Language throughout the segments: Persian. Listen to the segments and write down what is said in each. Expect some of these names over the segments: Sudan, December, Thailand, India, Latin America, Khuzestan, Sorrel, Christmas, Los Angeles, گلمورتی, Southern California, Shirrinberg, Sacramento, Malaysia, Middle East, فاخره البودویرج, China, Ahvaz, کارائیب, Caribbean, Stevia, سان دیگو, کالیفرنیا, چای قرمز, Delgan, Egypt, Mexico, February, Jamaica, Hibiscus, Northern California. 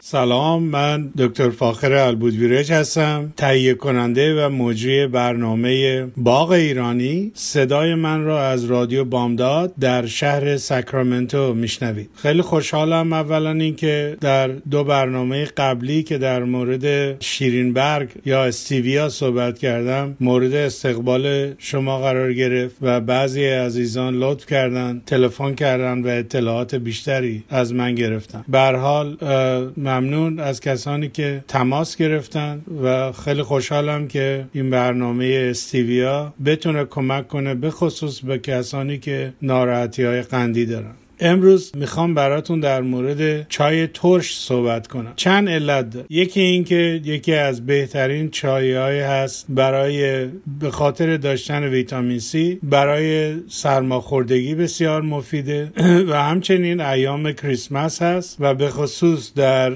سلام، من دکتر فاخره البودویرج هستم، تهیه کننده و مجری برنامه باغ ایرانی. صدای من را از رادیو بامداد در شهر ساکرامنتو میشنوید. خیلی خوشحالم اولا اینکه در دو برنامه قبلی که در مورد شیرینبرگ یا استیویا صحبت کردم مورد استقبال شما قرار گرفت و بعضی عزیزان لطف کردند، تلفن کردند و اطلاعات بیشتری از من گرفتند. به هر حال ممنون از کسانی که تماس گرفتن و خیلی خوشحالم که این برنامه استیویا بتونه کمک کنه، به خصوص به کسانی که ناراحتی‌های قندی دارن. امروز میخوام براتون در مورد چای ترش صحبت کنم. چند علت داره. یکی این که یکی از بهترین چای‌های هست برای به خاطر داشتن ویتامین C، برای سرماخوردگی بسیار مفیده و همچنین ایام کریسمس هست و به خصوص در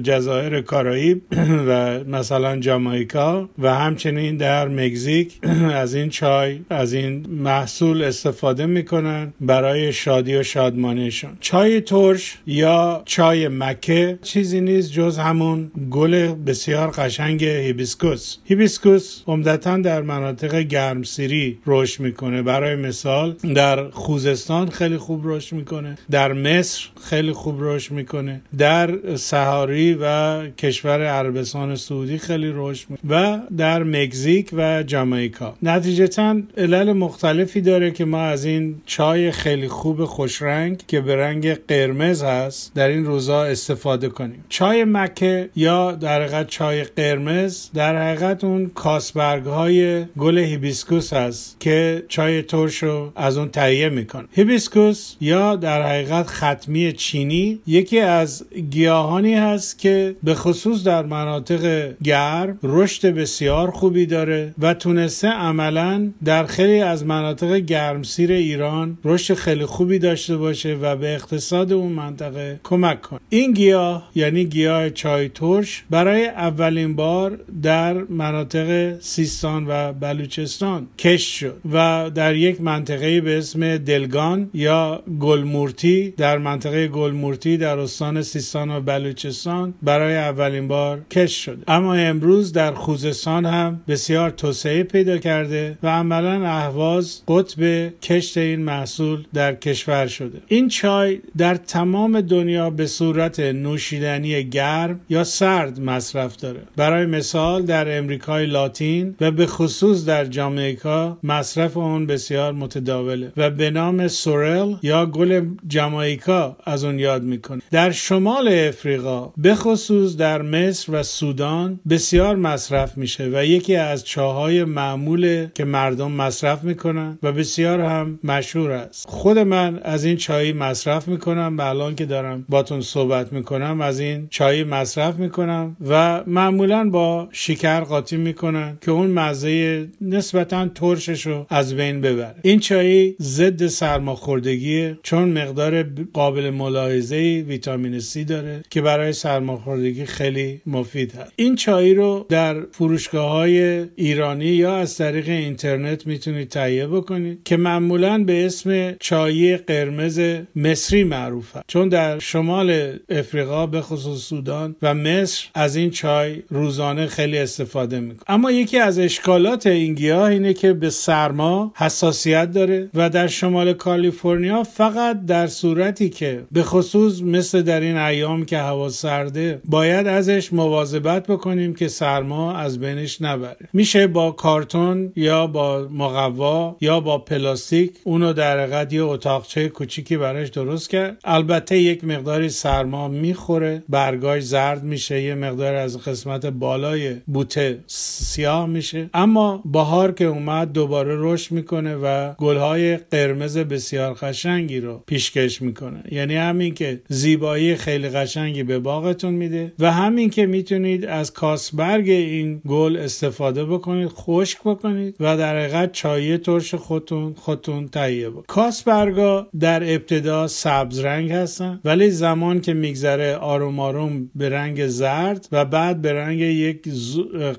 جزایر کارائیب و مثلا جامائیکا و همچنین در مکزیک از این چای، از این محصول استفاده میکنن برای شادی و شادمانیشون. چای ترش یا چای مکه چیزی نیست جز همون گل بسیار قشنگ هیبیسکوس. هیبیسکوس عمدتاً در مناطق گرمسیری رشد میکنه. برای مثال در خوزستان خیلی خوب رشد میکنه، در مصر خیلی خوب رشد میکنه، در صحاری و کشور عربستان سعودی خیلی رشد میکنه و در مکزیک و جامائیکا. نتیجتاً علل مختلفی داره که ما از این چای خیلی خوب رنگ که به رنگ قرمز هست در این روزا استفاده کنیم. چای مکه یا در حقیقت چای قرمز در حقیقت اون کاسبرگ های گل هیبیسکوس هست که چای ترش رو از اون تهیه میکنه. هیبیسکوس یا در حقیقت ختمی چینی یکی از گیاهانی هست که به خصوص در مناطق گرم رشد بسیار خوبی داره و تونسته عملاً در خیلی از مناطق گرمسیر ایران رشد خیلی خوبی داشته باشه و به اقتصاد اون منطقه کمک کنه. این گیاه یعنی گیاه چای ترش برای اولین بار در مناطق سیستان و بلوچستان کشت شد و در یک منطقه به اسم دلگان یا گلمورتی، در منطقه گلمورتی در استان سیستان و بلوچستان برای اولین بار کشت شد. اما امروز در خوزستان هم بسیار توسعه پیدا کرده و عملاً اهواز قطب کشت این محصول در کشور شده. این چای در تمام دنیا به صورت نوشیدنی گرم یا سرد مصرف داره. برای مثال در امریکای لاتین و به خصوص در جامائیکا مصرف اون بسیار متداوله و به نام سورل یا گل جامائیکا از اون یاد میکنه. در شمال افریقا به خصوص در مصر و سودان بسیار مصرف میشه و یکی از چاهای معموله که مردم مصرف میکنن و بسیار هم مشهور است. خود من از این چای مصرف میکنم و الان که دارم باتون صحبت میکنم از این چای مصرف میکنم و معمولا با شکر قاطی میکنن که اون مزه نسبتا ترشش رو از بین ببره. این چای ضد سرماخوردگیه چون مقدار قابل ملاحظه‌ای ویتامین C داره که برای سرماخوردگی خیلی مفید هست. این چای رو در فروشگاه‌های ایرانی یا از طریق اینترنت میتونید تهیه بکنید که معمولا به اسم چای قرمز مصری معروفه، چون در شمال افریقا به خصوص سودان و مصر از این چای روزانه خیلی استفاده میکنه. اما یکی از اشکالات این گیاه اینه که به سرما حساسیت داره و در شمال کالیفرنیا فقط در صورتی که به خصوص مثل در این ایام که هوا سرده باید ازش مواظبت بکنیم که سرما از بینش نبره. میشه با کارتون یا با مقوا یا با پلاستیک اونو در حقیقت یه اتاقچه کوچیکی براش درست کرد. البته یک مقداری سرما میخوره، برگاش زرد میشه، یه مقدار از قسمت بالای بوته سیاه میشه، اما بهار که اومد دوباره رشد میکنه و گلهای قرمز بسیار قشنگی رو پیشکش میکنه. یعنی همین که زیبایی خیلی قشنگی به باغتون میده و همین که میتونید از کاسبرگ این گل استفاده بکنید، خشک بکنید و در حقیقت چای ترش خودتون تهیه بکنید. کاسبرگا در ابتدا سبز رنگ هستن ولی زمان که میگذره آروم آروم به رنگ زرد و بعد به رنگ یک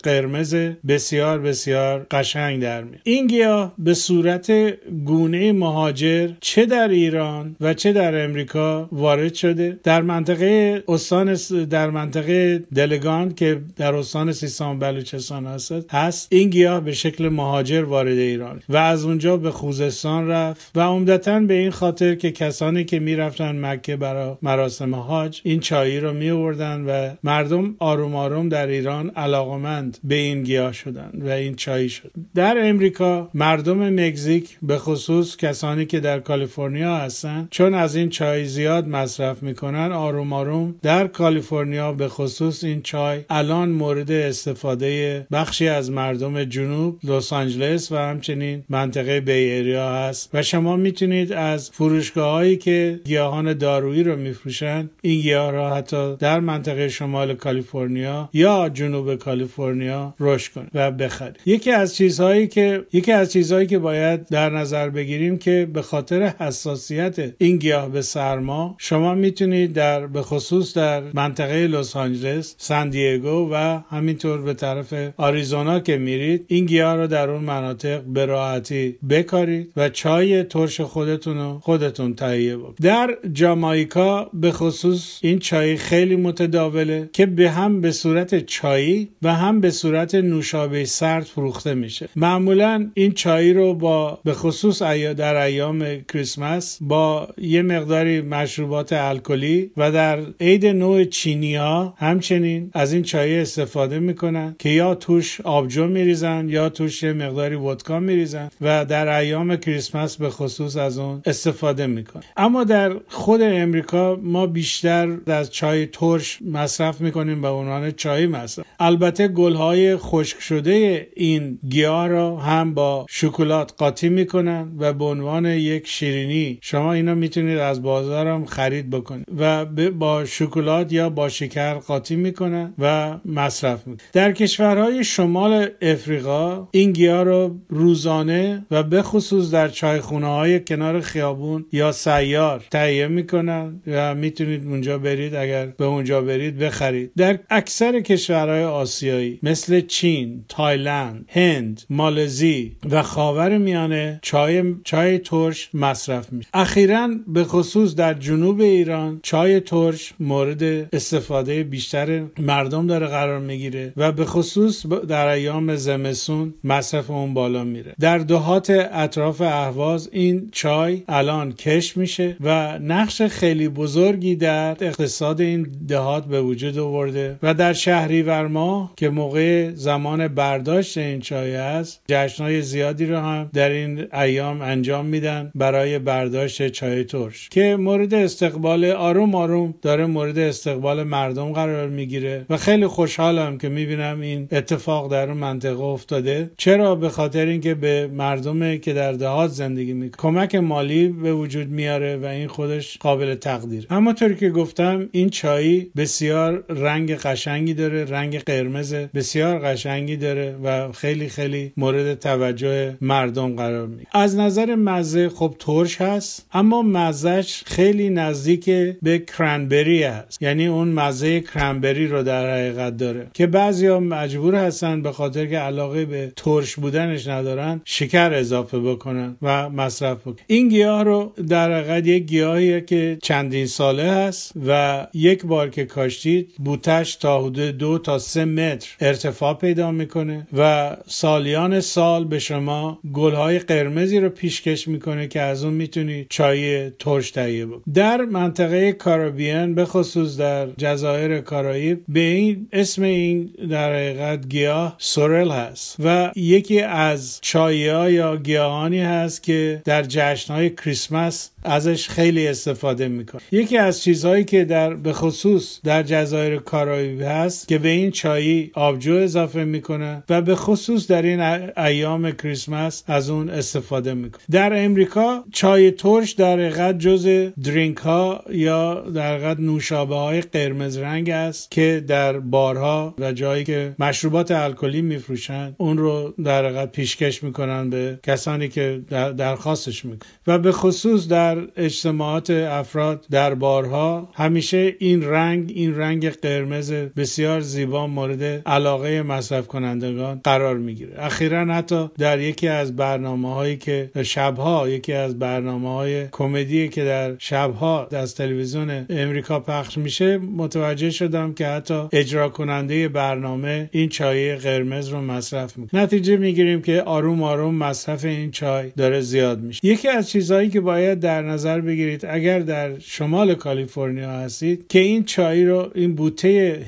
قرمز بسیار بسیار قشنگ در میاد. این گیاه به صورت گونه مهاجر چه در ایران و چه در امریکا وارد شده. در منطقه دلگان که در استان سیستان و بلوچستان هست این گیاه به شکل مهاجر وارد ایران و از اونجا به خوزستان رفت و عمدتاً به این خاطر که کسانی که میرفتن مکه برای مراسم حاج این چایی رو میوردن و مردم آروم آروم در ایران علاقمند به این گیاه شدن و این چایی شد. در امریکا مردم مکزیک به خصوص کسانی که در کالیفرنیا هستن چون از این چای زیاد مصرف میکنن آروم آروم در کالیفرنیا به خصوص این چای الان مورد استفاده بخشی از مردم جنوب لس آنجلس و همچنین منطقه بی ایریا هست و شما میتونید از فروشگاهایی که گیاهان دارویی رو میفروشن این گیاه را حتی در منطقه شمال کالیفرنیا یا جنوب کالیفرنیا رشد کنید و بخرید. یکی از چیزهایی که باید در نظر بگیریم که به خاطر حساسیت این گیاه به سرما شما میتونید به خصوص در منطقه لس آنجلس، سان دیگو و همینطور به طرف آریزونا که میرید این گیاه رو در اون مناطق به راحتی بکارید و چای ترش خودتون تهیه بکنید. در جامائیکا به خصوص این چای خیلی متداوله که هم به صورت چایی و هم به صورت نوشابه سرد فروخته میشه. معمولا این چای رو به خصوص در ایام کریسمس با یه مقداری مشروبات الکلی و در عید نو چینی‌ها همچنین از این چای استفاده میکنن که یا توش آبجو میریزن یا توش یه مقداری ودکا میریزن و در ایام کریسمس به خصوص از اون استفاده میکنن. اما در خود امریکا ما بیشتر از چای ترش مصرف میکنیم به عنوان چای مصرف. البته گلهای خشک شده این گیاه را هم با شکلات قاطی میکنن و به عنوان یک شیرینی شما اینا میتونید از بازارم خرید بکنید و با شکلات یا با شکر قاطی میکنن و مصرف میکنن. در کشورهای شمال افریقا این گیاه را روزانه و به خصوص در چایخونه های کنار خیابون یا سیار تهیه میکنن و میتونید اونجا برید اگر به اونجا برید بخرید. در اکثر کشورهای آسیایی مثل چین، تایلند، هند، مالزی و خاورمیانه چای ترش مصرف میشه. اخیراً به خصوص در جنوب ایران چای ترش مورد استفاده بیشتر مردم داره قرار میگیره و به خصوص در ایام زمستون مصرف اون بالا میره. در دهات اطراف اهواز این چای الان کشف میشه و نقش خیلی بزرگی در اقتصاد این دهات به وجود آورده و در شهریور ماه که موقع زمان برداشت این چای است جشن‌های زیادی رو هم در این ایام انجام میدن برای برداشت چای ترش که مورد استقبال آروم آروم داره مورد استقبال مردم قرار میگیره و خیلی خوشحالم که میبینم این اتفاق در اون منطقه افتاده. چرا؟ به خاطر اینکه به مردم که در دهات زندگی میکنن کمک مالی به وجود میاره و این خودش قابل تقدیر. همونطور که گفتم این چای بسیار رنگ قشنگی داره، رنگ قرمز بسیار قشنگی داره و خیلی خیلی مورد توجه مردم قرار میگیره. از نظر مزه خب ترش هست اما مزهش خیلی نزدیک به کرنبری هست، یعنی اون مزه کرنبری رو در حقیقت داره که بعضیا مجبور هستن به خاطر که علاقه به ترش بودنش ندارن شکر اضافه بکنن و مصرف بکنن. این گیاه رو در حقیقت یک گیاهیه که چندین ساله هست و یک بار که کاشتید بوتش تا حدود 2 تا 3 متر ارتفاع پیدا میکنه و سالیان سال به شما گلهای قرمزی رو پیشکش میکنه که از اون میتونی چای ترش تهیه بکنی. در منطقه کاریبین به خصوص در جزایر کارائیب به این اسم این در حقیقت گیاه سورل هست و یکی از چای‌ها یا گیاهانی هست که در جشن‌های کریسمس ازش خیلی استفاده میکنه. یکی از چیزهایی که به خصوص در جزایر کارائیب هست که به این چای آبجو اضافه میکنه و به خصوص در این ایام کریسمس از اون استفاده میکنه. در امریکا چای ترش در حقیقت جزء درینک ها یا در حقیقت نوشابه های قرمز رنگ است که در بارها و جایی که مشروبات الکلی میفروشن اون رو در حقیقت پیشکش میکنن به کسانی که درخواستش میکنن و به خصوص خصوص در اجتماعات افراد در بارها همیشه این رنگ قرمز بسیار زیبا مورد علاقه مصرف کنندگان قرار میگیره. اخیراً حتی در یکی از برنامه‌هایی که شب‌ها، یکی از برنامه‌های کمدی که در شب‌ها از تلویزیون امریکا پخش میشه، متوجه شدم که حتی اجرا کننده برنامه این چای قرمز رو مصرف میکنه. نتیجه میگیریم که آروم آروم مصرف این چای داره زیاد میشه. یکی از چیزهایی که باید در نظر بگیرید اگر در شمال کالیفرنیا هستید که این چای رو، این بوته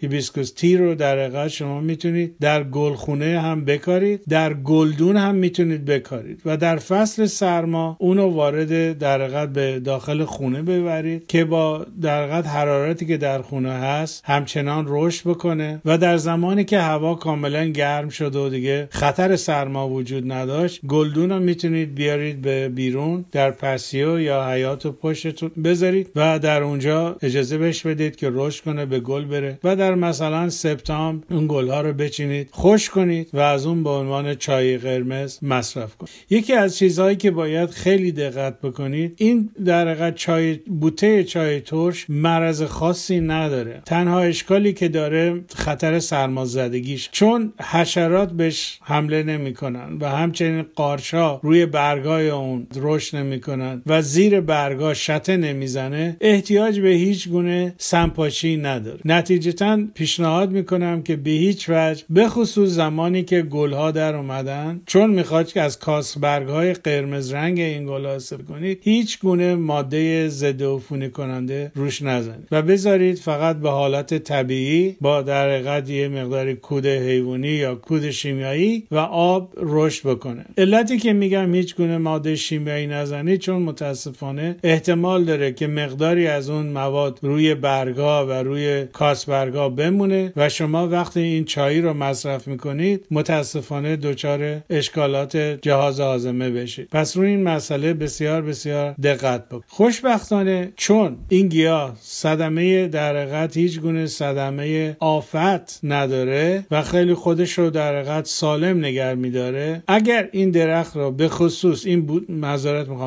هیبیسکوس تی رو در واقع شما میتونید در گلخونه هم بکارید، در گلدون هم میتونید بکارید و در فصل سرما اونو وارد در واقع به داخل خونه ببرید که با در واقع حرارتی که در خونه هست همچنان رشد بکنه و در زمانی که هوا کاملا گرم شد و دیگه خطر سرما وجود نداشت، گلدون رو میتونید بیارید به بیرون در پسیو یا حیاط پشتتون بذارید و در اونجا اجازه بهش بدید که رشد کنه، به گل بره و در مثلا سپتامبر اون گلها رو بچینید، خشک کنید و از اون به عنوان چای قرمز مصرف کنید. یکی از چیزهایی که باید خیلی دقت بکنید، این در واقع چای بوته چای ترش مرض خاصی نداره. تنها اشکالی که داره خطر سرمازدگیش، چون حشرات بهش حمله نمیکنن و همچنین قارچ‌ها روی برگای اون رشد نمیکنن و زیر برگا شته نمیزنه، احتیاج به هیچ گونه سمپاچی نداره. نتیجتاً پیشنهاد میکنم که به هیچ وجه، به خصوص زمانی که گلها در اومدن، چون میخواد که از کاس برگ‌های قرمز رنگ این گلها استفاده کنید، هیچ گونه ماده ضد عفونی کننده روش نزنید و بذارید فقط به حالت طبیعی با در حقیقت یه مقدار کود حیوانی یا کود شیمیایی و آب رشد بکنه. علتی که میگم هیچ گونه ماده شیمیایی نزنید، چون متاسفانه احتمال داره که مقداری از اون مواد روی برگ‌ها و روی کاس برگ‌ها بمونه و شما وقتی این چای رو مصرف میکنید متاسفانه دچار اشکالات جهاز هاضمه بشید. پس روی این مسئله بسیار بسیار دقت بکنید. خوشبختانه چون این گیاه صدمه در حقیقت هیچ گونه صدمه آفت نداره و خیلی خودش رو در حقیقت سالم نگه می‌داره، اگر این درخت رو به خصوص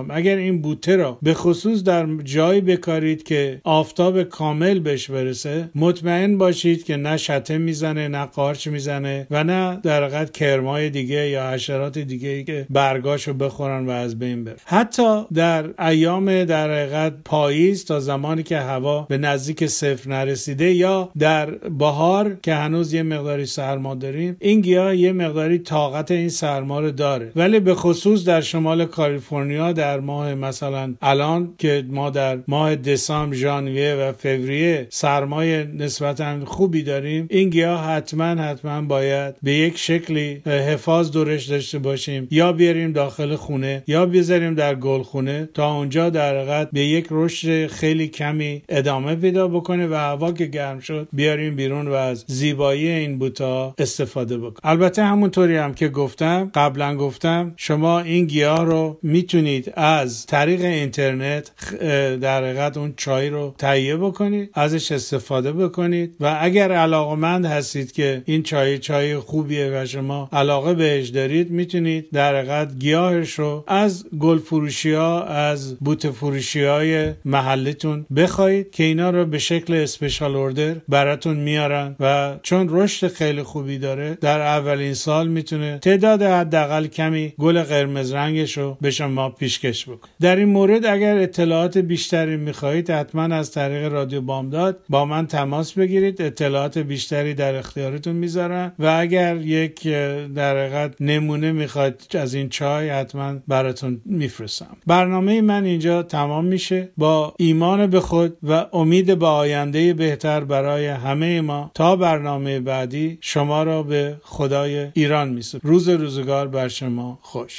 اگر این بوته رو به خصوص در جایی بکارید که آفتاب کامل بهش برسه، مطمئن باشید که نه شته میزنه، نه قارچ میزنه و نه در حقیقت کرمای دیگه یا حشرات دیگه که برگاشو بخورن و از بین بره. حتی در ایام در حقیقت پاییز تا زمانی که هوا به نزدیک صفر نرسیده یا در بهار که هنوز یه مقداری سرما داریم، این گیاه یه مقداری طاقت این سرما رو داره. ولی به خصوص در شمال کالیفرنیا در ماه، مثلا الان که ما در ماه دسامبر، ژانویه و فوریه سرمای نسبتا خوبی داریم، این گیاه حتما باید به یک شکلی حفاظ دورش داشته باشیم، یا بیاریم داخل خونه یا بذاریم در گلخونه تا اونجا در حقیقت به یک رشد خیلی کمی ادامه پیدا بکنه و هوا که گرم شد بیاریم بیرون و از زیبایی این بوتا استفاده بکنیم. البته همونطوری هم که قبلا گفتم شما این گیاه رو میتونید از طریق اینترنت در حقیقت اون چای رو تهیه بکنید، ازش استفاده بکنید و اگر علاقمند هستید که این چای خوبیه و شما علاقه بهش دارید، میتونید در حقیقت گیاهش رو از گلفروشی‌ها، از بوته فروشی‌های محلتون بخواید که اینا رو به شکل اسپیشال اوردر براتون میارن و چون رشد خیلی خوبی داره، در اولین سال میتونه تعداد حداقل کمی گل قرمز رنگش رو به شما پیشکش بکنه. در این مورد اگر اطلاعات بیشتری میخواهید، حتما از طریق رادیو بامداد با من تماس بگیرید، اطلاعات بیشتری در اختیارتون میذارم و اگر یک در حقیقت نمونه میخواید از این چای، حتما براتون میفرستم. برنامه من اینجا تمام میشه. با ایمان به خود و امید به آینده بهتر برای همه ما، تا برنامه بعدی شما را به خدای ایران می‌سپارم. روز روزگار بر شما خوش.